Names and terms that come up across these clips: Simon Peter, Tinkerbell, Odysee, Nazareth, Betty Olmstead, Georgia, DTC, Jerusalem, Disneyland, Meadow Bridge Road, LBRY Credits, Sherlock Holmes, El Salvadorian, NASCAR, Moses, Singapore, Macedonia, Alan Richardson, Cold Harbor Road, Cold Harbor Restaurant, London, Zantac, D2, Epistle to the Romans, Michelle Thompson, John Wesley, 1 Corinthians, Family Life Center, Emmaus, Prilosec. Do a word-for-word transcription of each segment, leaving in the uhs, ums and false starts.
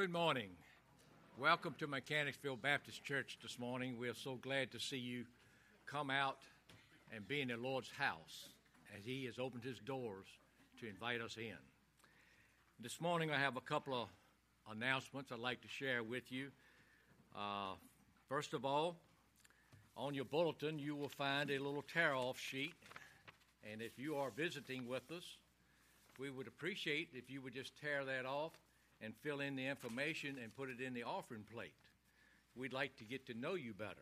Good morning. Welcome to Mechanicsville Baptist Church this morning. We are so glad to see you come out and be in the Lord's house as He has opened His doors to invite us in. This morning I have a couple of announcements I'd like to share with you. Uh, first of all, on your bulletin you will find a little tear-off sheet, and if you are visiting with us, we would appreciate if you would just tear that off and fill in the information and put it in the offering plate. We'd like to get to know you better.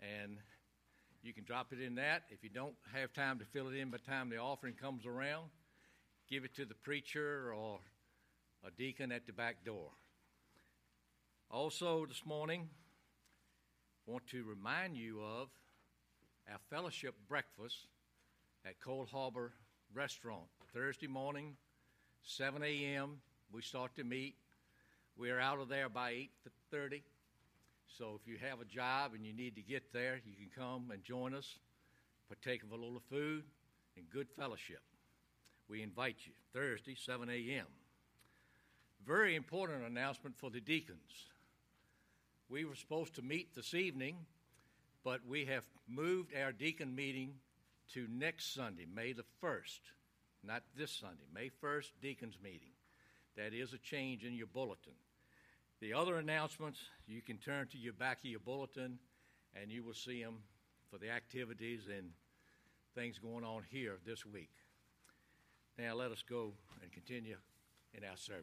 And you can drop it in that. If you don't have time to fill it in by the time the offering comes around, give it to the preacher or a deacon at the back door. Also this morning, I want to remind you of our fellowship breakfast at Cold Harbor Restaurant. Thursday morning, seven a.m., we start to meet. We're out of there by eight thirty. So if you have a job and you need to get there, you can come and join us, partake of a little food and good fellowship. We invite you Thursday, seven a.m. Very important announcement for the deacons. We were supposed to meet this evening, but we have moved our deacon meeting to next Sunday, May the first. Not this Sunday, May first, deacons meeting. That is a change in your bulletin. The other announcements, you can turn to your back of your bulletin, and you will see them for the activities and things going on here this week. Now let us go and continue in our service.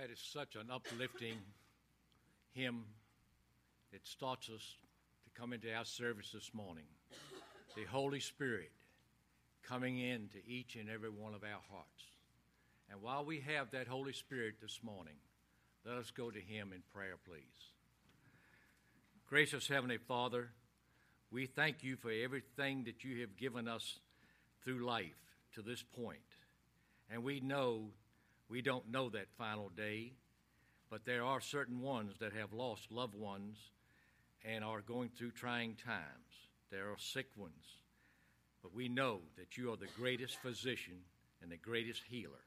That is such an uplifting hymn that starts us to come into our service this morning. The Holy Spirit coming into each and every one of our hearts. And while we have that Holy Spirit this morning, let us go to Him in prayer, please. Gracious Heavenly Father, we thank You for everything that You have given us through life to this point. And we know we don't know that final day, but there are certain ones that have lost loved ones and are going through trying times. There are sick ones, but we know that You are the greatest physician and the greatest healer.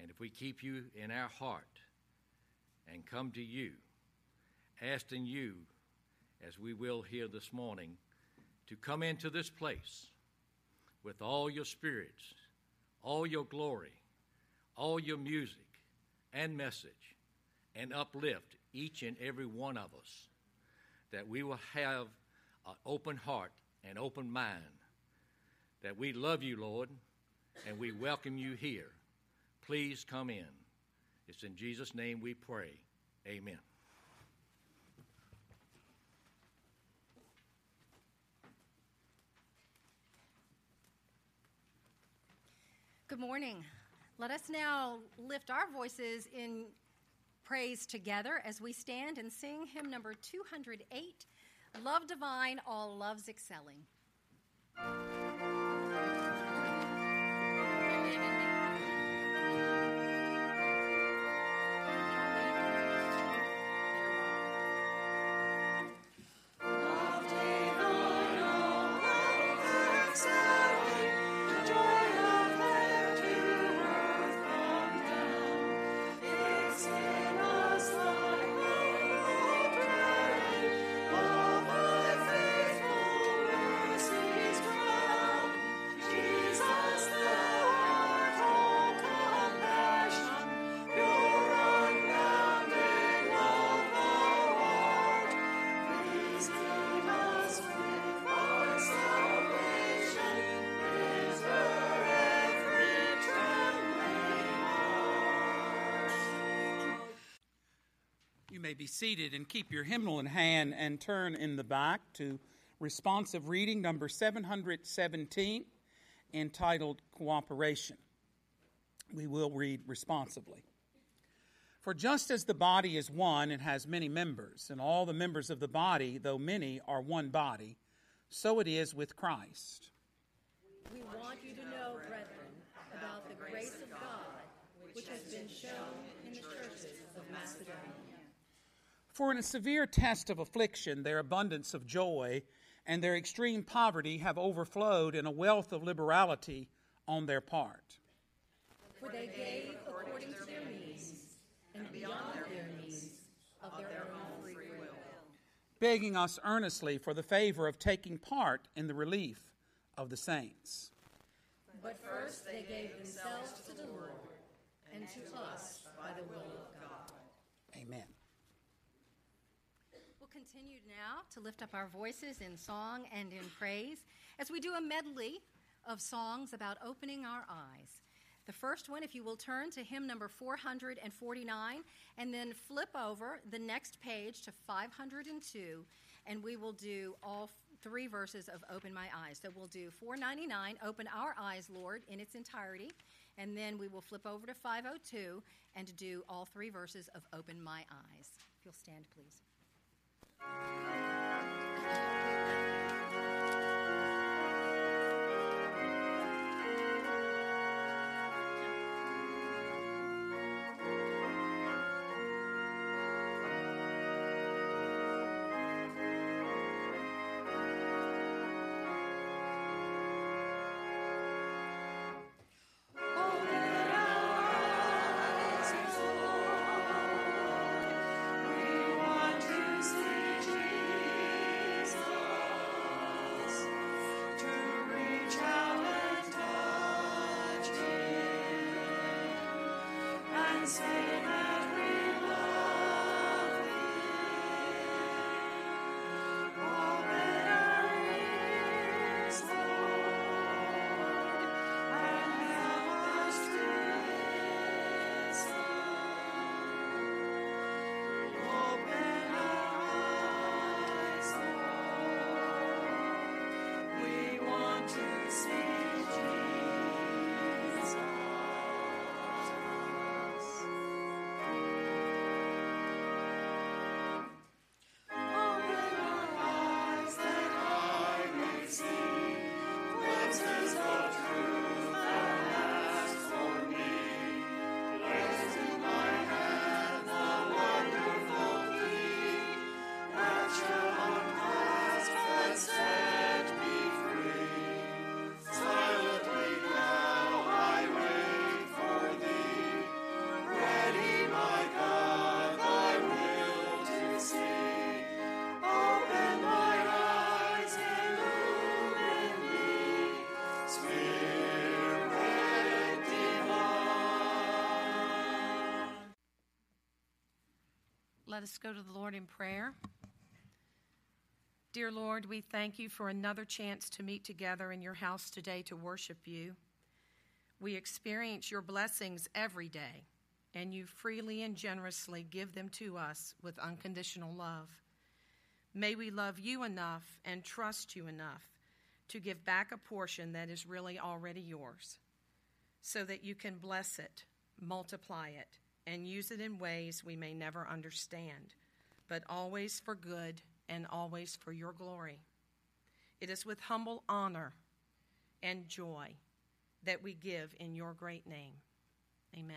And if we keep You in our heart and come to You, asking You, as we will here this morning, to come into this place with all Your spirits, all Your glory, all Your music and message, and uplift each and every one of us, that we will have an open heart and open mind, that we love You, Lord, and we welcome You here. Please come in. It's in Jesus' name we pray. Amen. Good morning. Let us now lift our voices in praise together as we stand and sing hymn number two hundred eight, Love Divine, All Loves Excelling. Be seated and keep your hymnal in hand and turn in the back to responsive reading number seven hundred seventeen, entitled Cooperation. We will read responsively. For just as the body is one and has many members, and all the members of the body, though many, are one body, so it is with Christ. We want you to know, brethren, about the grace of God, which has been shown in the churches of Macedonia. For in a severe test of affliction, their abundance of joy and their extreme poverty have overflowed in a wealth of liberality on their part. For they gave according to their means, and beyond their means, of their own free will, begging us earnestly for the favor of taking part in the relief of the saints. But first they gave themselves to the Lord, and to us by the will of God. Amen. We'll continue now to lift up our voices in song and in praise as we do a medley of songs about opening our eyes. The first one, if you will turn to hymn number four hundred forty-nine, and then flip over the next page to five hundred two, and we will do all three verses of Open My Eyes. So we'll do four ninety-nine, Open Our Eyes, Lord, in its entirety, and then we will flip over to five oh two and do all three verses of Open My Eyes. If you'll stand, please. let us go to the Lord in prayer. Dear Lord, we thank you for another chance to meet together in your house today to worship you. We experience your blessings every day, and you freely and generously give them to us with unconditional love. May we love you enough and trust you enough to give back a portion that is really already yours, so that you can bless it, multiply it, and use it in ways we may never understand, but always for good and always for your glory. It is with humble honor and joy that we give in your great name. Amen.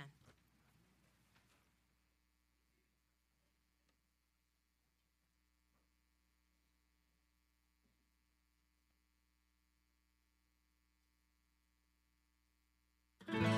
Thank you.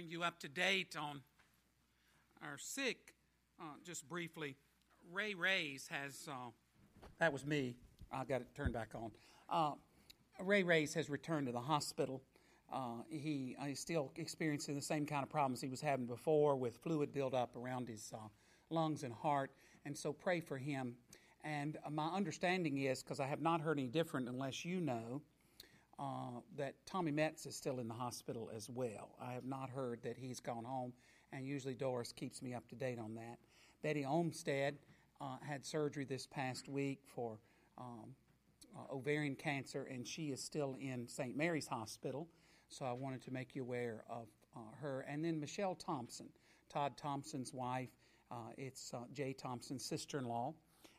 bring you up to date on our sick, uh, just briefly. Ray Ray's has, uh, that was me, I got it turned back on. Uh, Ray Ray's has returned to the hospital. Uh, he is still experiencing the same kind of problems he was having before with fluid buildup around his uh, lungs and heart, and so pray for him. And my understanding is, because I have not heard any different unless you know, uh, that Tommy Metz is still in the hospital as well. I have not heard that he's gone home, and usually Doris keeps me up to date on that. Betty Olmstead uh, had surgery this past week for um, uh, ovarian cancer, and she is still in Saint Mary's Hospital. So I wanted to make you aware of uh, her. And then Michelle Thompson, Todd Thompson's wife, uh, it's uh, Jay Thompson's sister-in-law,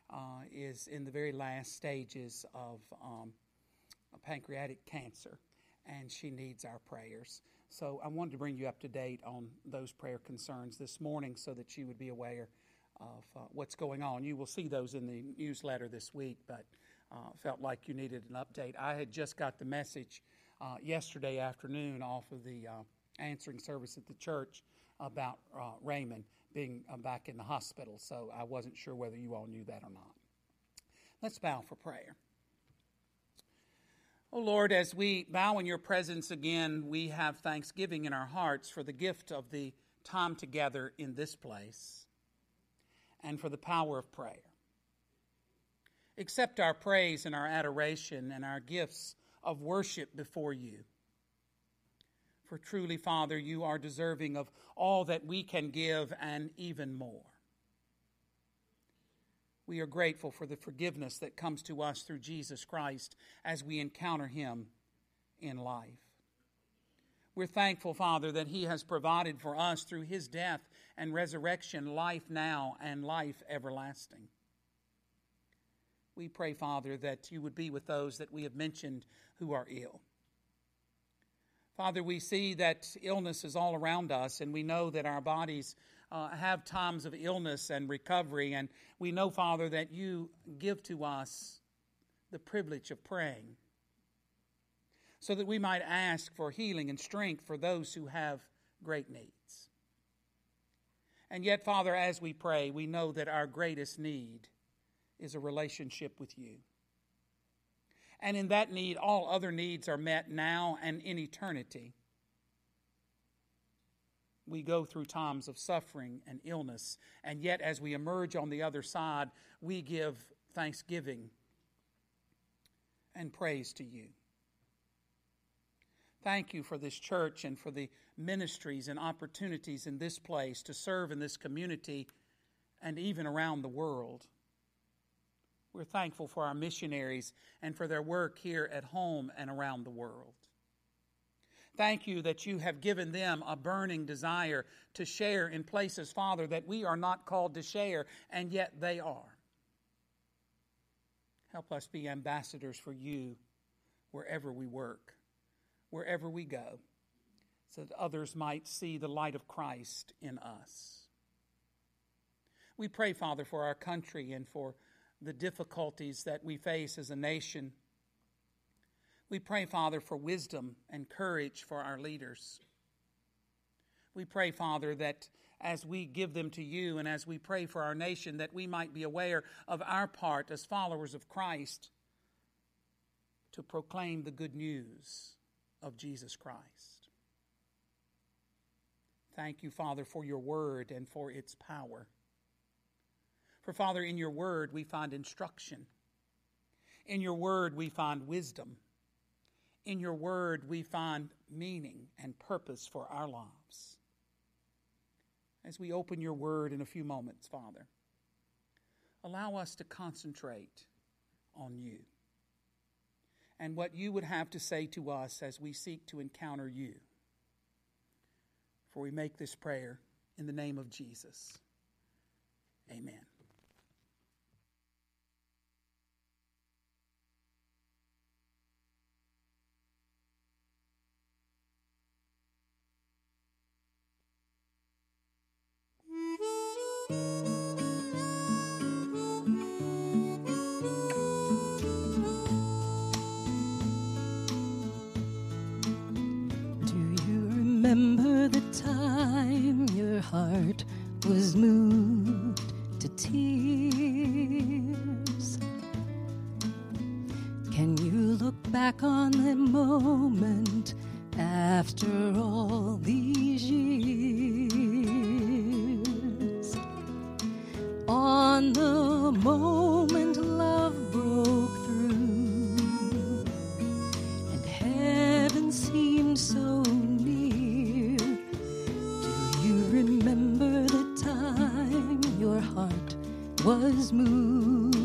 uh, is in the very last stages of um, pancreatic cancer, and she needs our prayers. So I wanted to bring you up to date on those prayer concerns this morning so that you would be aware of uh, what's going on. You will see those in the newsletter this week, but uh, felt like you needed an update. I had just got the message Uh, yesterday afternoon off of the uh, answering service at the church about uh, Raymond being uh, back in the hospital, so I wasn't sure whether you all knew that or not. Let's bow for prayer. Oh Lord, as we bow in your presence again, we have thanksgiving in our hearts for the gift of the time together in this place and for the power of prayer. Accept our praise and our adoration and our gifts of worship before you. For truly, Father, you are deserving of all that we can give and even more. We are grateful for the forgiveness that comes to us through Jesus Christ as we encounter him in life. We're thankful, Father, that he has provided for us through his death and resurrection life now and life everlasting. We pray, Father, that you would be with those that we have mentioned who are ill. Father, we see that illness is all around us, and we know that our bodies uh, have times of illness and recovery, and we know, Father, that you give to us the privilege of praying so that we might ask for healing and strength for those who have great needs. And yet, Father, as we pray, we know that our greatest need is a relationship with you. And in that need, all other needs are met now and in eternity. We go through times of suffering and illness, and yet as we emerge on the other side, we give thanksgiving and praise to you. Thank you for this church and for the ministries and opportunities in this place to serve in this community and even around the world. We're thankful for our missionaries and for their work here at home and around the world. Thank you that you have given them a burning desire to share in places, Father, that we are not called to share, and yet they are. Help us be ambassadors for you wherever we work, wherever we go, so that others might see the light of Christ in us. We pray, Father, for our country and for the difficulties that we face as a nation. We pray, Father, for wisdom and courage for our leaders. We pray, Father, that as we give them to you and as we pray for our nation, that we might be aware of our part as followers of Christ to proclaim the good news of Jesus Christ. Thank you, Father, for your word and for its power. For, Father, in your word we find instruction. In your word we find wisdom. In your word we find meaning and purpose for our lives. As we open your word in a few moments, Father, allow us to concentrate on you and what you would have to say to us as we seek to encounter you. For we make this prayer in the name of Jesus. Amen. remember the time your heart was moved to tears? Can you look back on the moment after all these years? On the moment love broke through and heaven seemed so near, do you remember the time your heart was moved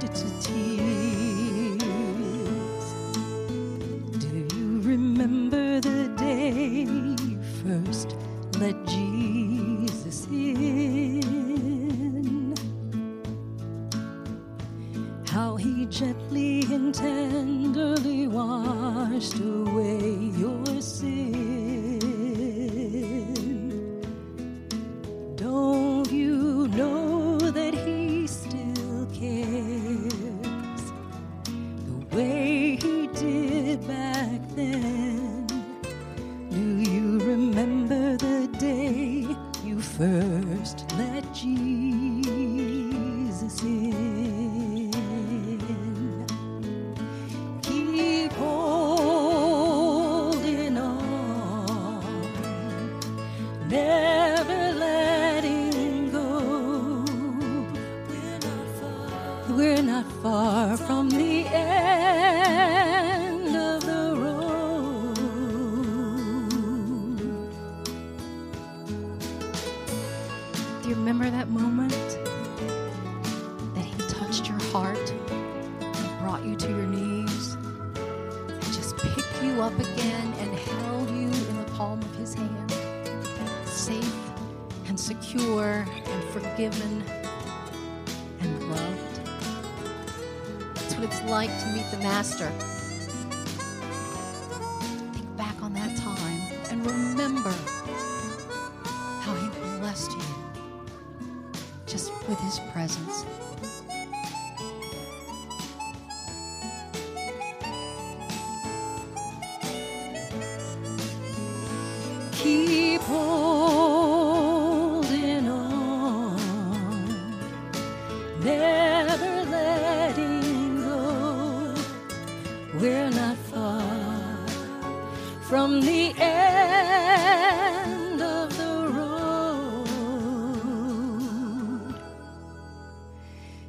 to tears? Remember the day you first let Jesus in, how he gently and tenderly washed away your sin. Don't you know that he still cares the way he did back then? First, let Jesus in. Keep holding on, never letting go. We're not far, We're not far from the end. Remember that moment that he touched your heart and brought you to your knees and just picked you up again and held you in the palm of his hand, safe and secure and forgiven and loved? That's what it's like to meet the Master. Think back on that time and remember how he blessed you just with his presence. Keep holding on, never letting go. We're not far from the end.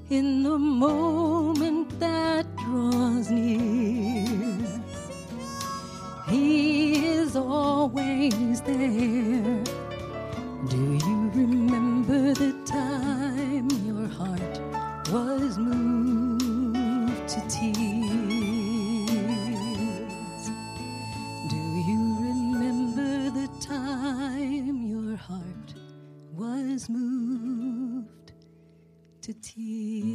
In the moment that draws near, he is always there. Do you remember the time your heart was moved to tears? Do you remember the time your heart was moved to tears?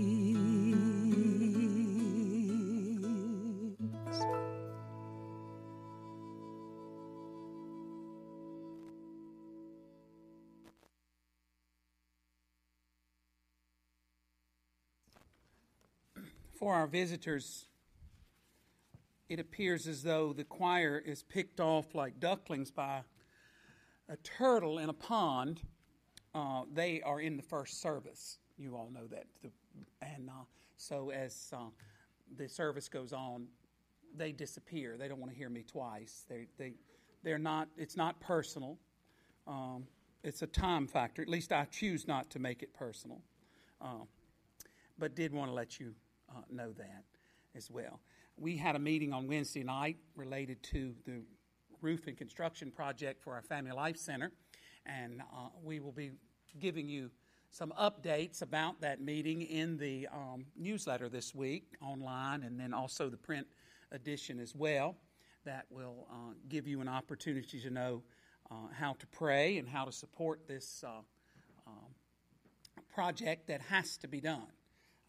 For our visitors, it appears as though the choir is picked off like ducklings by a turtle in a pond. Uh, they are in the first service. You all know that. And uh, so as uh, the service goes on, they disappear. They don't want to hear me twice. They, they, they're not, it's not personal. Um, it's a time factor. At least I choose not to make it personal. Um, but did want to let you uh, know that as well. We had a meeting on Wednesday night related to the roof and construction project for our Family Life Center. And uh, we will be giving you some updates about that meeting in the um, newsletter this week online, and then also the print edition as well. That will uh, give you an opportunity to know uh, how to pray and how to support this uh, um, project that has to be done.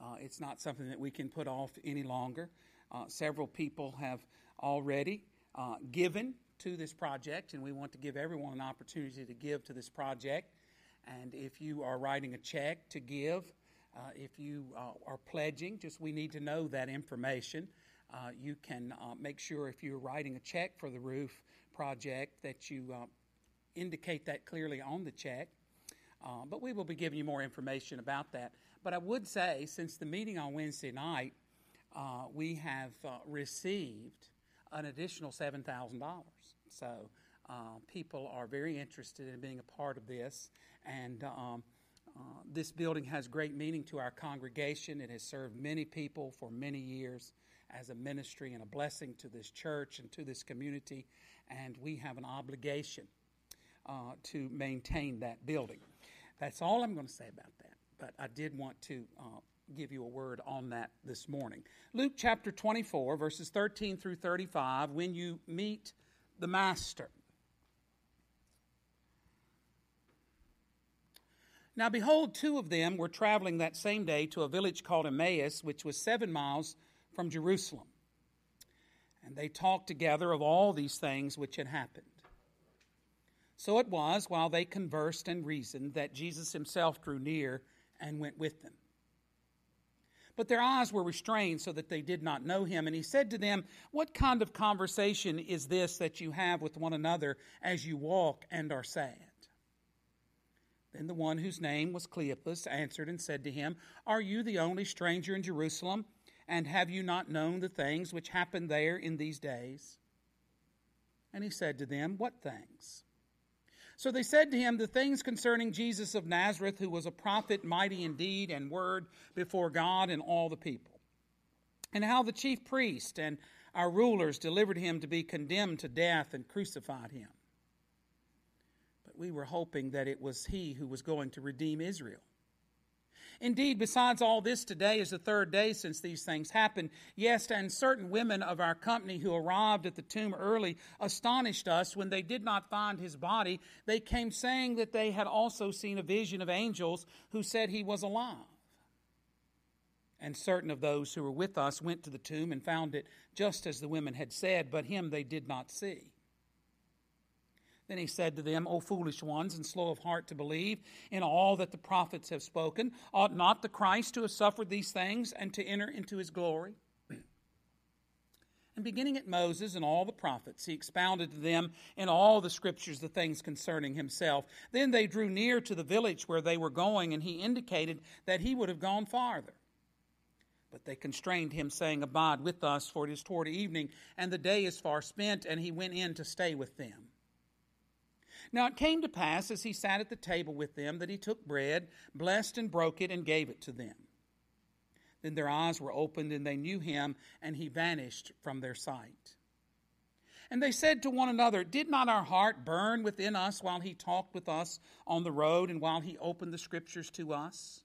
Uh, it's not something that we can put off any longer. Uh, several people have already uh, given to this project, and we want to give everyone an opportunity to give to this project. And if you are writing a check to give, uh, if you uh, are pledging, just we need to know that information. Uh, you can uh, make sure if you're writing a check for the roof project that you uh, indicate that clearly on the check. Uh, but we will be giving you more information about that. But I would say, since the meeting on Wednesday night, uh, we have uh, received an additional seven thousand dollars. So uh, people are very interested in being a part of this. And um, uh, this building has great meaning to our congregation. It has served many people for many years as a ministry and a blessing to this church and to this community. And we have an obligation Uh, to maintain that building. That's all I'm going to say about that, but I did want to uh, give you a word on that this morning. Luke chapter twenty-four, verses thirteen through thirty-five, when you meet the Master. Now behold, two of them were traveling that same day to a village called Emmaus, which was seven miles from Jerusalem. And they talked together of all these things which had happened. So it was, while they conversed and reasoned, that Jesus himself drew near and went with them. But their eyes were restrained so that they did not know him. And he said to them, "What kind of conversation is this that you have with one another as you walk and are sad?" Then the one whose name was Cleopas answered and said to him, "Are you the only stranger in Jerusalem? And have you not known the things which happened there in these days?" And he said to them, "What things?" So they said to him, "The things concerning Jesus of Nazareth, who was a prophet, mighty in deed and word before God and all the people, and how the chief priests and our rulers delivered him to be condemned to death and crucified him. But we were hoping that it was he who was going to redeem Israel. Indeed, besides all this, today is the third day since these things happened. Yes, and certain women of our company who arrived at the tomb early astonished us when they did not find his body. They came saying that they had also seen a vision of angels who said he was alive. And certain of those who were with us went to the tomb and found it just as the women had said, but him they did not see." Then he said to them, "O foolish ones, and slow of heart to believe in all that the prophets have spoken, ought not the Christ to have suffered these things and to enter into his glory?" And beginning at Moses and all the prophets, he expounded to them in all the scriptures the things concerning himself. Then they drew near to the village where they were going, and he indicated that he would have gone farther. But they constrained him, saying, "Abide with us, for it is toward evening, and the day is far spent," and he went in to stay with them. Now it came to pass, as he sat at the table with them, that he took bread, blessed and broke it, and gave it to them. Then their eyes were opened, and they knew him, and he vanished from their sight. And they said to one another, "Did not our heart burn within us while he talked with us on the road, and while he opened the scriptures to us?"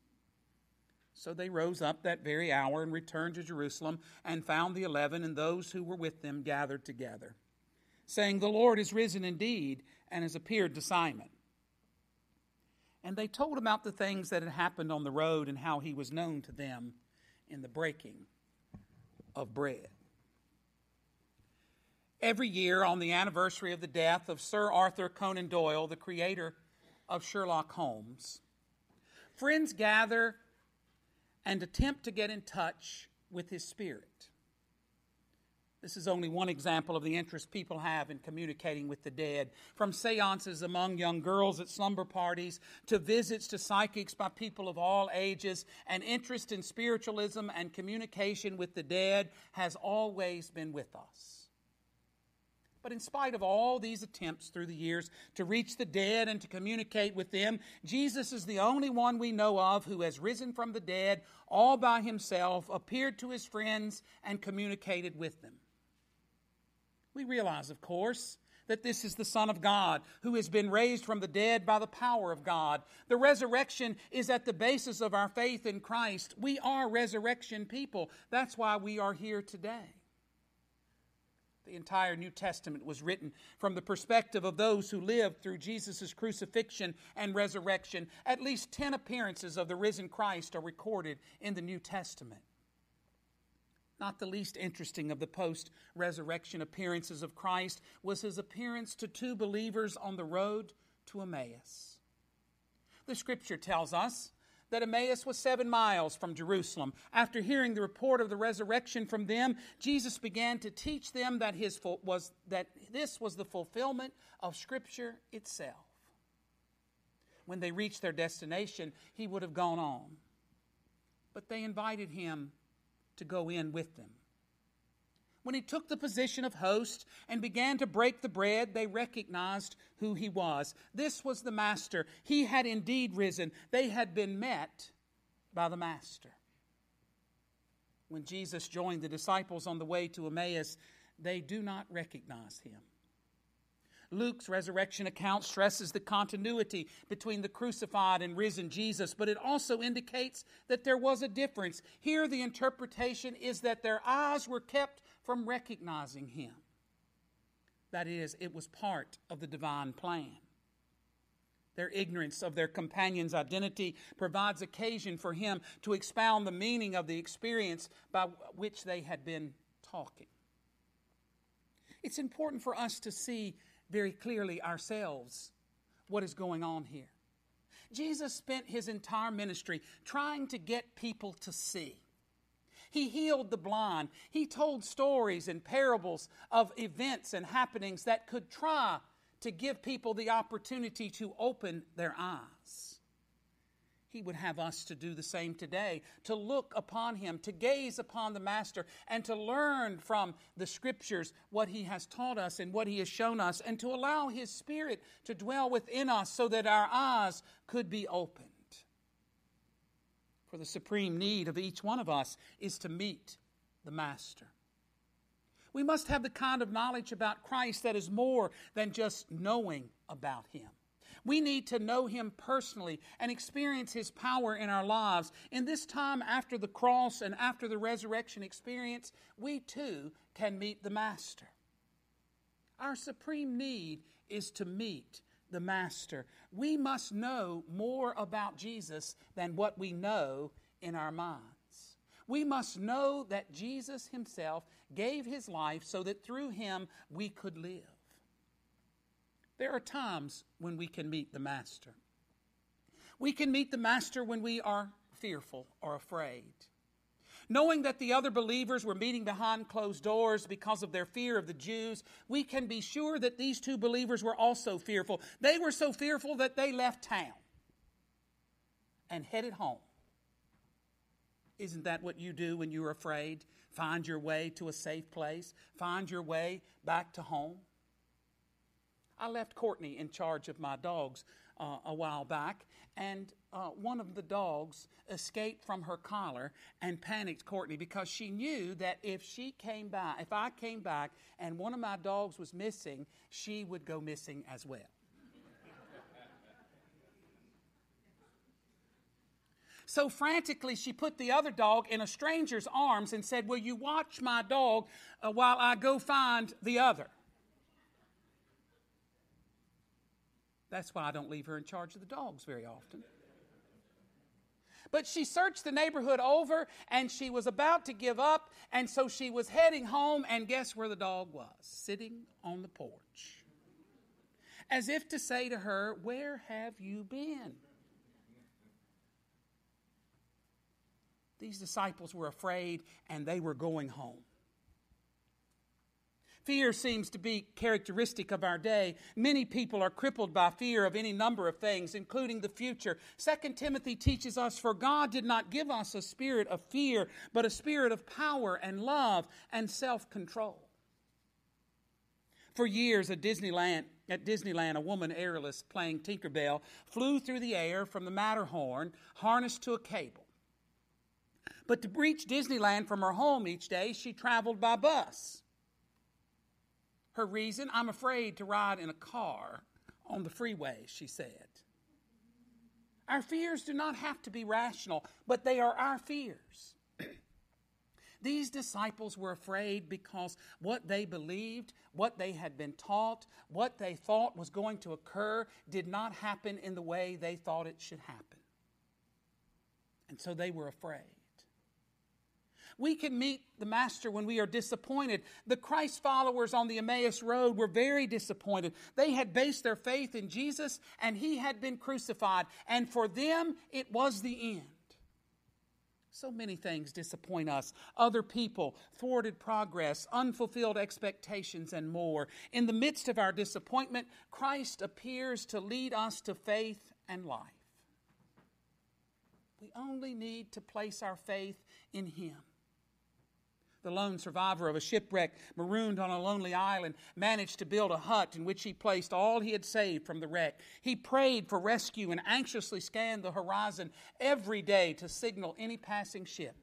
So they rose up that very hour and returned to Jerusalem, and found the eleven and those who were with them gathered together, saying, "The Lord is risen indeed, and has appeared to Simon." And they told about the things that had happened on the road, and how he was known to them in the breaking of bread. Every year on the anniversary of the death of Sir Arthur Conan Doyle, the creator of Sherlock Holmes, friends gather and attempt to get in touch with his spirit. This is only one example of the interest people have in communicating with the dead, from seances among young girls at slumber parties to visits to psychics by people of all ages. An interest in spiritualism and communication with the dead has always been with us. But in spite of all these attempts through the years to reach the dead and to communicate with them, Jesus is the only one we know of who has risen from the dead all by himself, appeared to his friends, and communicated with them. We realize, of course, that this is the Son of God who has been raised from the dead by the power of God. The resurrection is at the basis of our faith in Christ. We are resurrection people. That's why we are here today. The entire New Testament was written from the perspective of those who lived through Jesus' crucifixion and resurrection. At least ten appearances of the risen Christ are recorded in the New Testament. Not the least interesting of the post-resurrection appearances of Christ was his appearance to two believers on the road to Emmaus. The Scripture tells us that Emmaus was seven miles from Jerusalem. After hearing the report of the resurrection from them, Jesus began to teach them that his fu- was that this was the fulfillment of Scripture itself. When they reached their destination, he would have gone on. But they invited him to go in with them. When he took the position of host and began to break the bread, they recognized who he was. This was the Master. He had indeed risen. They had been met by the Master. When Jesus joined the disciples on the way to Emmaus, they do not recognize him. Luke's resurrection account stresses the continuity between the crucified and risen Jesus, but it also indicates that there was a difference. Here, the interpretation is that their eyes were kept from recognizing him. That is, it was part of the divine plan. Their ignorance of their companion's identity provides occasion for him to expound the meaning of the experience by which they had been talking. It's important for us to see very clearly ourselves what is going on here. Jesus spent his entire ministry trying to get people to see. He healed the blind. He told stories and parables of events and happenings that could try to give people the opportunity to open their eyes. He would have us to do the same today, to look upon him, to gaze upon the Master, and to learn from the Scriptures what he has taught us and what he has shown us, and to allow his Spirit to dwell within us so that our eyes could be opened. For the supreme need of each one of us is to meet the Master. We must have the kind of knowledge about Christ that is more than just knowing about him. We need to know him personally and experience his power in our lives. In this time after the cross and after the resurrection experience, we too can meet the Master. Our supreme need is to meet the Master. We must know more about Jesus than what we know in our minds. We must know that Jesus himself gave his life so that through him we could live. There are times when we can meet the Master. We can meet the Master when we are fearful or afraid. Knowing that the other believers were meeting behind closed doors because of their fear of the Jews, we can be sure that these two believers were also fearful. They were so fearful that they left town and headed home. Isn't that what you do when you're afraid? Find your way to a safe place. Find your way back to home. I left Courtney in charge of my dogs uh, a while back, and uh, one of the dogs escaped from her collar and panicked Courtney because she knew that if she came back, if I came back and one of my dogs was missing, she would go missing as well. So frantically, she put the other dog in a stranger's arms and said, "Will you watch my dog uh, while I go find the other?" That's why I don't leave her in charge of the dogs very often. But she searched the neighborhood over, and she was about to give up, and so she was heading home, and guess where the dog was? Sitting on the porch. As if to say to her, "Where have you been?" These disciples were afraid, and they were going home. Fear seems to be characteristic of our day. Many people are crippled by fear of any number of things, including the future. Second Timothy teaches us, "For God did not give us a spirit of fear, but a spirit of power and love and self-control." For years at Disneyland, at Disneyland, a woman airless playing Tinkerbell flew through the air from the Matterhorn, harnessed to a cable. But to reach Disneyland from her home each day, she traveled by bus. Her reason, "I'm afraid to ride in a car on the freeway," she said. Our fears do not have to be rational, but they are our fears. These disciples were afraid because what they believed, what they had been taught, what they thought was going to occur did not happen in the way they thought it should happen. And so they were afraid. We can meet the Master when we are disappointed. The Christ followers on the Emmaus Road were very disappointed. They had based their faith in Jesus, and he had been crucified. And for them, it was the end. So many things disappoint us. Other people, thwarted progress, unfulfilled expectations, and more. In the midst of our disappointment, Christ appears to lead us to faith and life. We only need to place our faith in Him. The lone survivor of a shipwreck, marooned on a lonely island, managed to build a hut in which he placed all he had saved from the wreck. He prayed for rescue and anxiously scanned the horizon every day to signal any passing ship.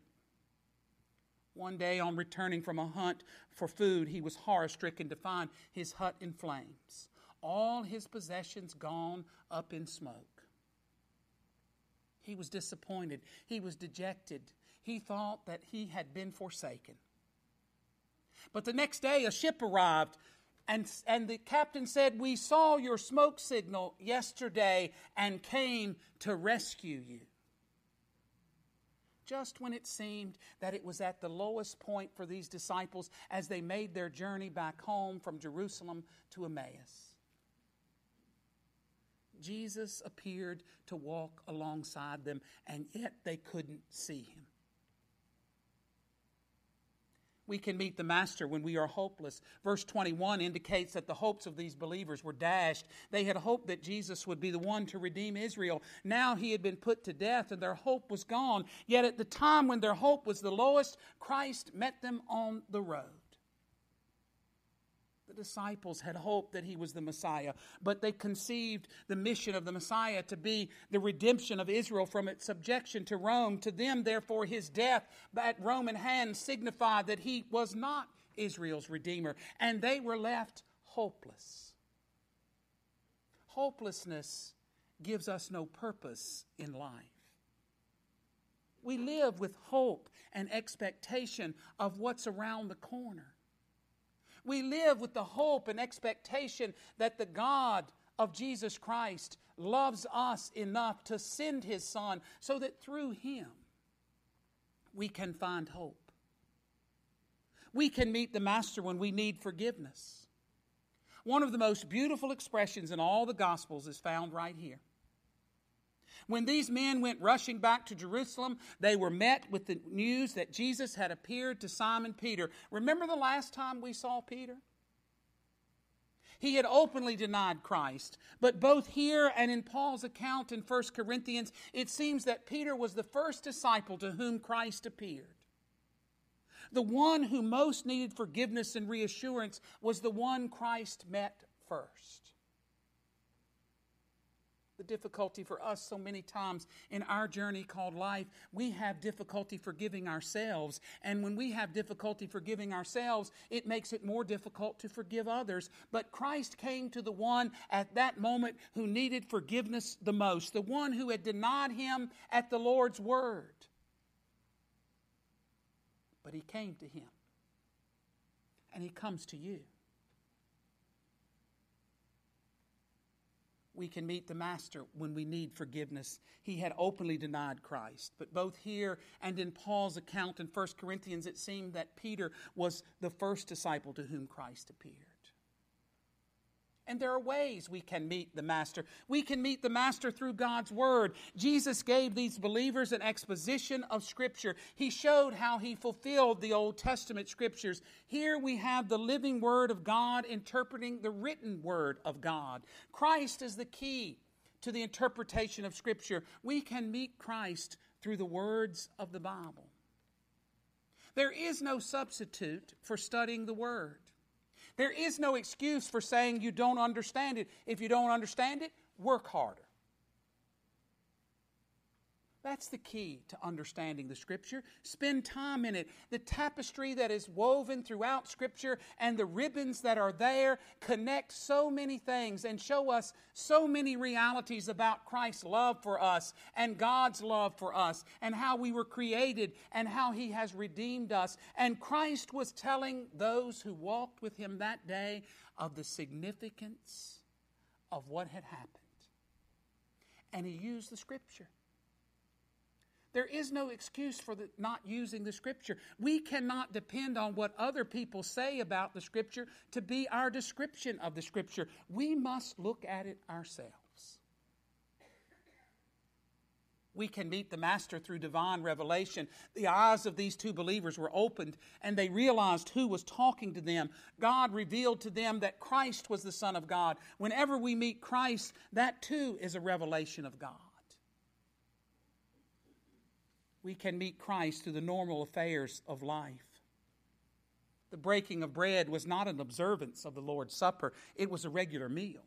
One day, on returning from a hunt for food, he was horror-stricken to find his hut in flames, all his possessions gone up in smoke. He was disappointed. He was dejected. He thought that he had been forsaken. But the next day a ship arrived, and, and the captain said, "We saw your smoke signal yesterday and came to rescue you." Just when it seemed that it was at the lowest point for these disciples as they made their journey back home from Jerusalem to Emmaus, Jesus appeared to walk alongside them, and yet they couldn't see Him. We can meet the Master when we are hopeless. Verse twenty-one indicates that the hopes of these believers were dashed. They had hoped that Jesus would be the one to redeem Israel. Now He had been put to death and their hope was gone. Yet at the time when their hope was the lowest, Christ met them on the road. The disciples had hoped that He was the Messiah, but they conceived the mission of the Messiah to be the redemption of Israel from its subjection to Rome. To them, therefore, His death at Roman hands signified that He was not Israel's Redeemer, and they were left hopeless. Hopelessness gives us no purpose in life. We live with hope and expectation of what's around the corner. We live with the hope and expectation that the God of Jesus Christ loves us enough to send His Son so that through Him we can find hope. We can meet the Master when we need forgiveness. One of the most beautiful expressions in all the Gospels is found right here. When these men went rushing back to Jerusalem, they were met with the news that Jesus had appeared to Simon Peter. Remember the last time we saw Peter? He had openly denied Christ, but both here and in Paul's account in First Corinthians, it seems that Peter was the first disciple to whom Christ appeared. The one who most needed forgiveness and reassurance was the one Christ met first. The difficulty for us so many times in our journey called life, we have difficulty forgiving ourselves. And when we have difficulty forgiving ourselves, it makes it more difficult to forgive others. But Christ came to the one at that moment who needed forgiveness the most, the one who had denied Him at the Lord's word. But He came to him, and He comes to you. We can meet the Master when we need forgiveness. He had openly denied Christ. But both here and in Paul's account in First Corinthians, it seemed that Peter was the first disciple to whom Christ appeared. And there are ways we can meet the Master. We can meet the Master through God's Word. Jesus gave these believers an exposition of Scripture. He showed how He fulfilled the Old Testament Scriptures. Here we have the living Word of God interpreting the written Word of God. Christ is the key to the interpretation of Scripture. We can meet Christ through the words of the Bible. There is no substitute for studying the Word. There is no excuse for saying you don't understand it. If you don't understand it, work harder. That's the key to understanding the Scripture. Spend time in it. The tapestry that is woven throughout Scripture and the ribbons that are there connect so many things and show us so many realities about Christ's love for us and God's love for us and how we were created and how He has redeemed us. And Christ was telling those who walked with Him that day of the significance of what had happened. And He used the Scripture. There is no excuse for the, not using the Scripture. We cannot depend on what other people say about the Scripture to be our description of the Scripture. We must look at it ourselves. We can meet the Master through divine revelation. The eyes of these two believers were opened, and they realized who was talking to them. God revealed to them that Christ was the Son of God. Whenever we meet Christ, that too is a revelation of God. We can meet Christ through the normal affairs of life. The breaking of bread was not an observance of the Lord's Supper. It was a regular meal.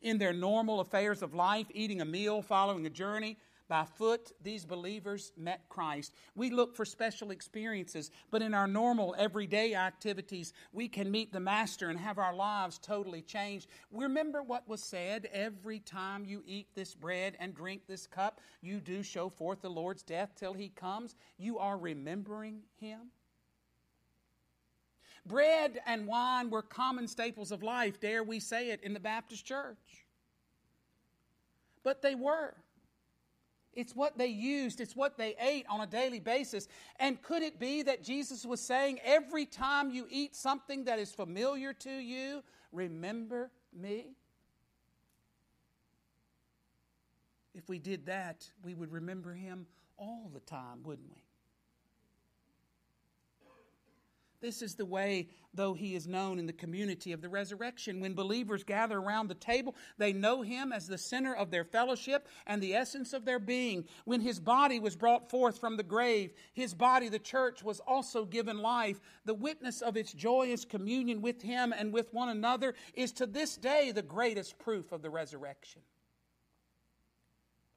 In their normal affairs of life, eating a meal, following a journey, by foot, these believers met Christ. We look for special experiences, but in our normal everyday activities, we can meet the Master and have our lives totally changed. Remember what was said, every time you eat this bread and drink this cup, you do show forth the Lord's death till He comes. You are remembering Him. Bread and wine were common staples of life, dare we say it, in the Baptist church. But they were. It's what they used. It's what they ate on a daily basis. And could it be that Jesus was saying, every time you eat something that is familiar to you, remember me? If we did that, we would remember Him all the time, wouldn't we? This is the way, though He is known in the community of the resurrection. When believers gather around the table, they know Him as the center of their fellowship and the essence of their being. When His body was brought forth from the grave, His body, the church, was also given life. The witness of its joyous communion with Him and with one another is to this day the greatest proof of the resurrection.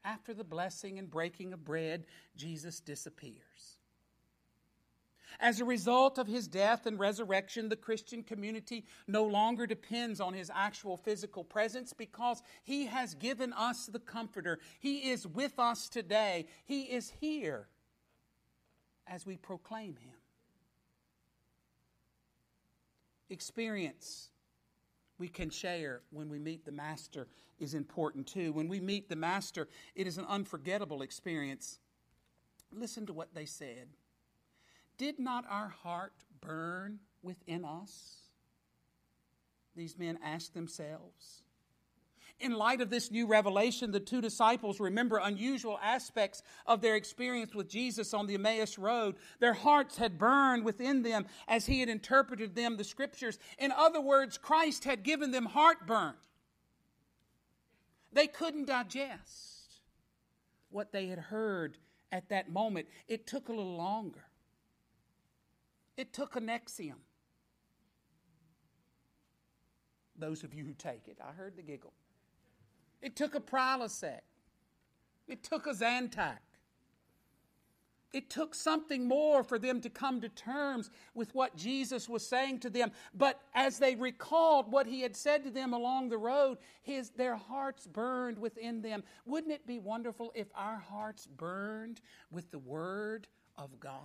After the blessing and breaking of bread, Jesus disappears. As a result of His death and resurrection, the Christian community no longer depends on His actual physical presence because He has given us the Comforter. He is with us today. He is here as we proclaim Him. Experience we can share when we meet the Master is important too. When we meet the Master, it is an unforgettable experience. Listen to what they said. Did not our heart burn within us? These men asked themselves. In light of this new revelation, the two disciples remember unusual aspects of their experience with Jesus on the Emmaus Road. Their hearts had burned within them as He had interpreted them the Scriptures. In other words, Christ had given them heartburn. They couldn't digest what they had heard at that moment. It took a little longer. It took an axiom. Those of you who take it, I heard the giggle. It took a Prilosec. It took a Zantac. It took something more for them to come to terms with what Jesus was saying to them. But as they recalled what He had said to them along the road, his, their hearts burned within them. Wouldn't it be wonderful if our hearts burned with the Word of God?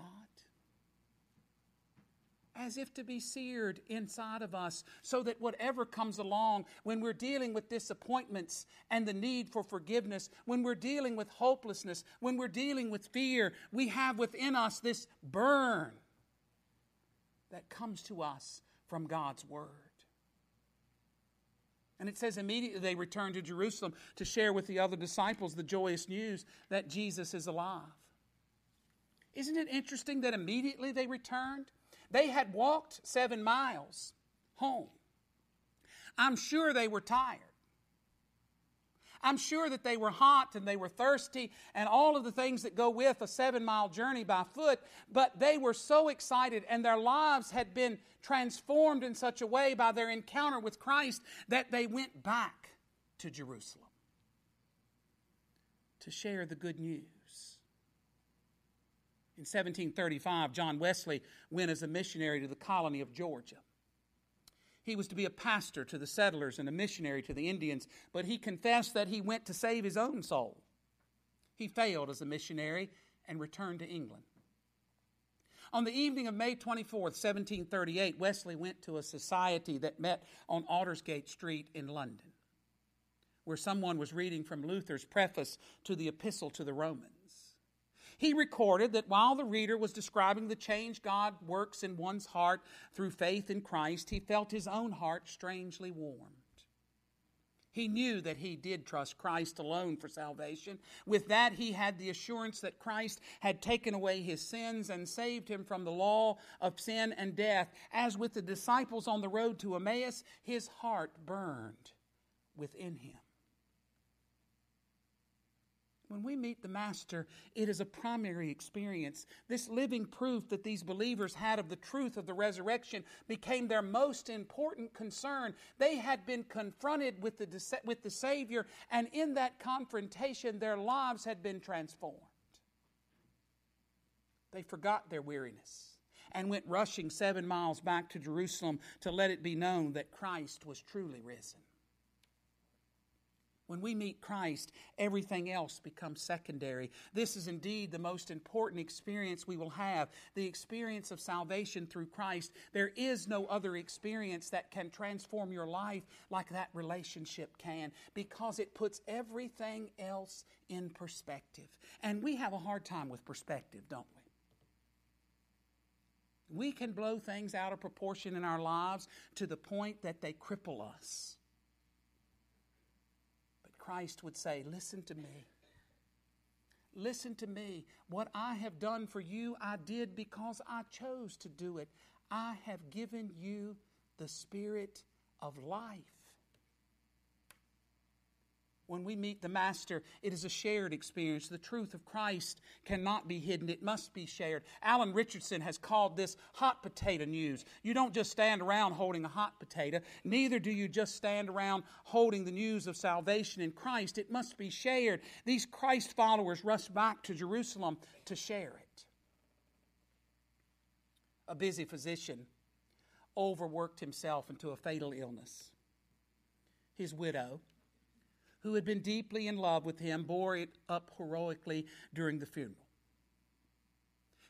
As if to be seared inside of us, so that whatever comes along, when we're dealing with disappointments and the need for forgiveness, when we're dealing with hopelessness, when we're dealing with fear, we have within us this burn that comes to us from God's Word. And it says immediately they returned to Jerusalem to share with the other disciples the joyous news that Jesus is alive. Isn't it interesting that immediately they returned? They had walked seven miles home. I'm sure they were tired. I'm sure that they were hot and they were thirsty and all of the things that go with a seven-mile journey by foot, but they were so excited and their lives had been transformed in such a way by their encounter with Christ that they went back to Jerusalem to share the good news. In seventeen thirty-five, John Wesley went as a missionary to the colony of Georgia. He was to be a pastor to the settlers and a missionary to the Indians, but he confessed that he went to save his own soul. He failed as a missionary and returned to England. On the evening of May twenty-fourth, seventeen thirty-eight, Wesley went to a society that met on Aldersgate Street in London, where someone was reading from Luther's preface to the Epistle to the Romans. He recorded that while the reader was describing the change God works in one's heart through faith in Christ, he felt his own heart strangely warmed. He knew that he did trust Christ alone for salvation. With that, he had the assurance that Christ had taken away his sins and saved him from the law of sin and death. As with the disciples on the road to Emmaus, his heart burned within him. When we meet the Master, it is a primary experience. This living proof that these believers had of the truth of the resurrection became their most important concern. They had been confronted with the, with the Savior, and in that confrontation, their lives had been transformed. They forgot their weariness and went rushing seven miles back to Jerusalem to let it be known that Christ was truly risen. When we meet Christ, everything else becomes secondary. This is indeed the most important experience we will have, the experience of salvation through Christ. There is no other experience that can transform your life like that relationship can, because it puts everything else in perspective. And we have a hard time with perspective, don't we? We can blow things out of proportion in our lives to the point that they cripple us. Christ would say, listen to me. Listen to me. What I have done for you, I did because I chose to do it. I have given you the Spirit of life. When we meet the Master, it is a shared experience. The truth of Christ cannot be hidden. It must be shared. Alan Richardson has called this hot potato news. You don't just stand around holding a hot potato. Neither do you just stand around holding the news of salvation in Christ. It must be shared. These Christ followers rushed back to Jerusalem to share it. A busy physician overworked himself into a fatal illness. His widow, who had been deeply in love with him, bore it up heroically during the funeral.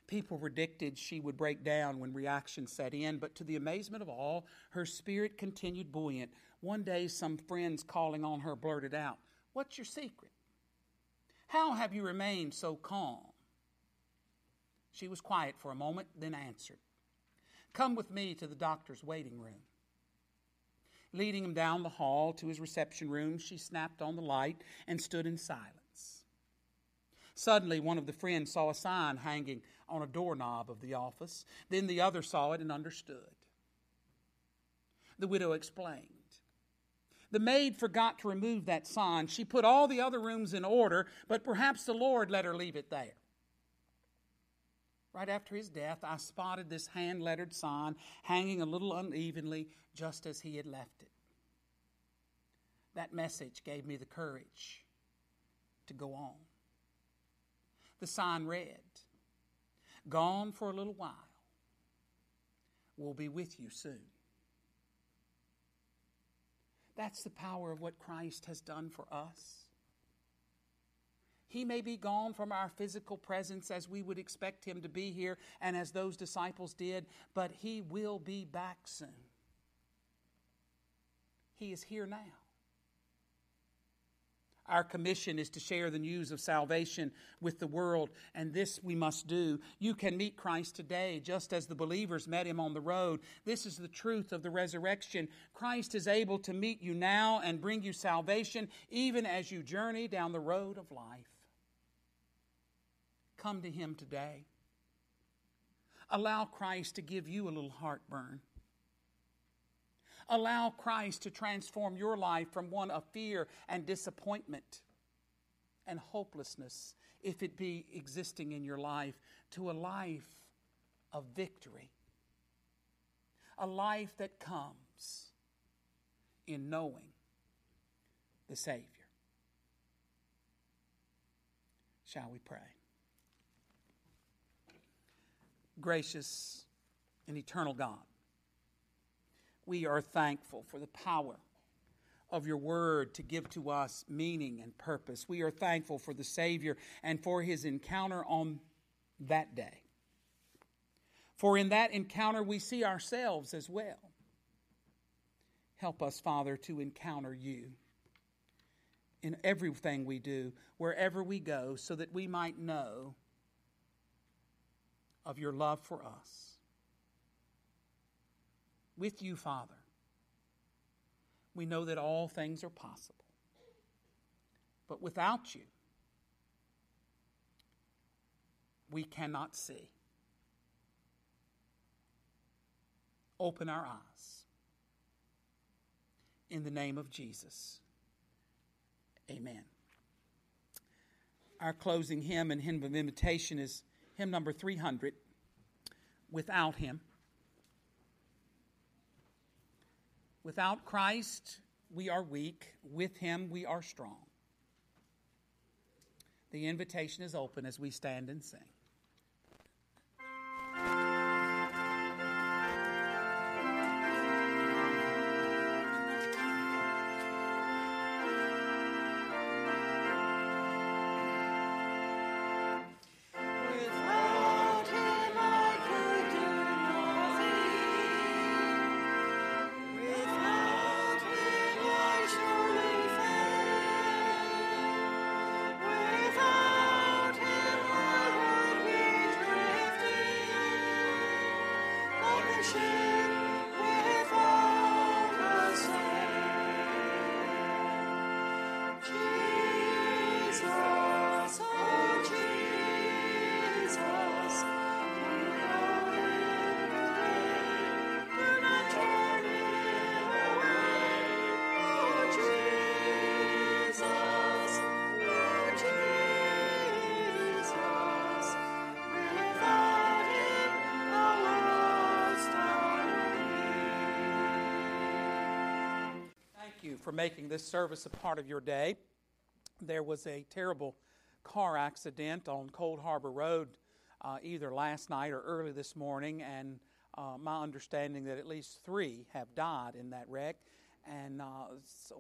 People predicted she would break down when reaction set in, but to the amazement of all, her spirit continued buoyant. One day, some friends calling on her blurted out, "What's your secret? How have you remained so calm?" She was quiet for a moment, then answered, "Come with me to the doctor's waiting room." Leading him down the hall to his reception room, she snapped on the light and stood in silence. Suddenly, one of the friends saw a sign hanging on a doorknob of the office. Then the other saw it and understood. The widow explained. The maid forgot to remove that sign. She put all the other rooms in order, but perhaps the Lord let her leave it there. Right after his death, I spotted this hand-lettered sign hanging a little unevenly just as he had left it. That message gave me the courage to go on. The sign read, "Gone for a little while. We'll be with you soon." That's the power of what Christ has done for us. He may be gone from our physical presence as we would expect him to be here and as those disciples did, but he will be back soon. He is here now. Our commission is to share the news of salvation with the world, and this we must do. You can meet Christ today, just as the believers met him on the road. This is the truth of the resurrection. Christ is able to meet you now and bring you salvation, even as you journey down the road of life. Come to him today. Allow Christ to give you a little heartburn. Allow Christ to transform your life from one of fear and disappointment and hopelessness, if it be existing in your life, to a life of victory. A life that comes in knowing the Savior. Shall we pray? Gracious and eternal God, we are thankful for the power of your word to give to us meaning and purpose. We are thankful for the Savior and for his encounter on that day. For in that encounter we see ourselves as well. Help us, Father, to encounter you in everything we do, wherever we go, so that we might know of your love for us. With you, Father, we know that all things are possible. But without you, we cannot see. Open our eyes. In the name of Jesus, amen. Our closing hymn and hymn of invitation is hymn number three hundred, Without Him. Without Christ, we are weak. With Him, we are strong. The invitation is open as we stand and sing. For making this service a part of your day. There was a terrible car accident on Cold Harbor Road uh, either last night or early this morning, and uh, my understanding that at least three have died in that wreck, and uh,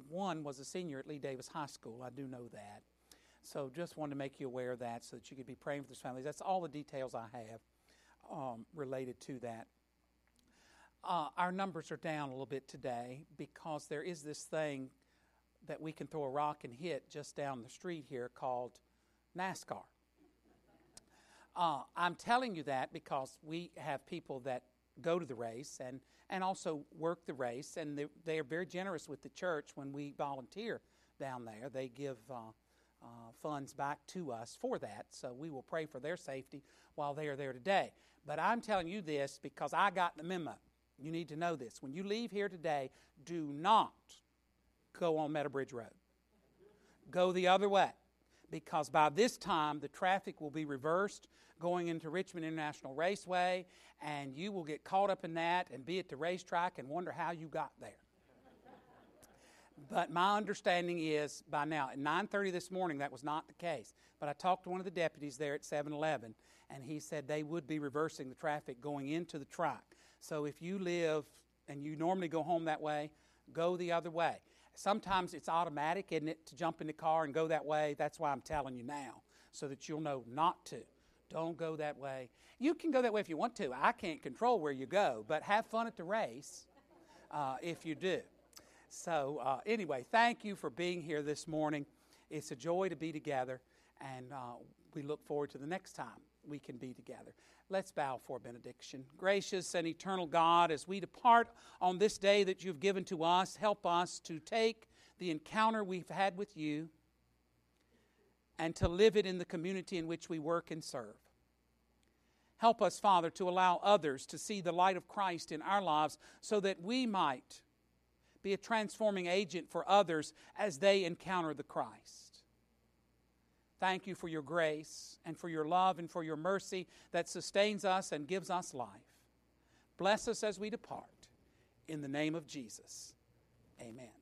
one was a senior at Lee Davis High School. I do know that. So just wanted to make you aware of that so that you could be praying for those families. That's all the details I have um, related to that. Uh, our numbers are down a little bit today because there is this thing that we can throw a rock and hit just down the street here called NASCAR. Uh, I'm telling you that because we have people that go to the race and, and also work the race, and they, they are very generous with the church when we volunteer down there. They give uh, uh, funds back to us for that, so we will pray for their safety while they are there today. But I'm telling you this because I got the memo. You need to know this. When you leave here today, do not go on Meadow Bridge Road. Go the other way, because by this time the traffic will be reversed going into Richmond International Raceway, and you will get caught up in that and be at the racetrack and wonder how you got there. But my understanding is by now, at nine thirty this morning, that was not the case. But I talked to one of the deputies there at seven eleven, and he said they would be reversing the traffic going into the track. So if you live and you normally go home that way, go the other way. Sometimes it's automatic, isn't it, to jump in the car and go that way. That's why I'm telling you now, so that you'll know not to. Don't go that way. You can go that way if you want to. I can't control where you go, but have fun at the race uh, if you do. So uh, anyway, thank you for being here this morning. It's a joy to be together, and uh, we look forward to the next time we can be together. Let's bow for a benediction. Gracious and eternal God, as we depart on this day that you've given to us, help us to take the encounter we've had with you and to live it in the community in which we work and serve. Help us, Father, to allow others to see the light of Christ in our lives so that we might be a transforming agent for others as they encounter the Christ. Thank you for your grace and for your love and for your mercy that sustains us and gives us life. Bless us as we depart. In the name of Jesus, amen.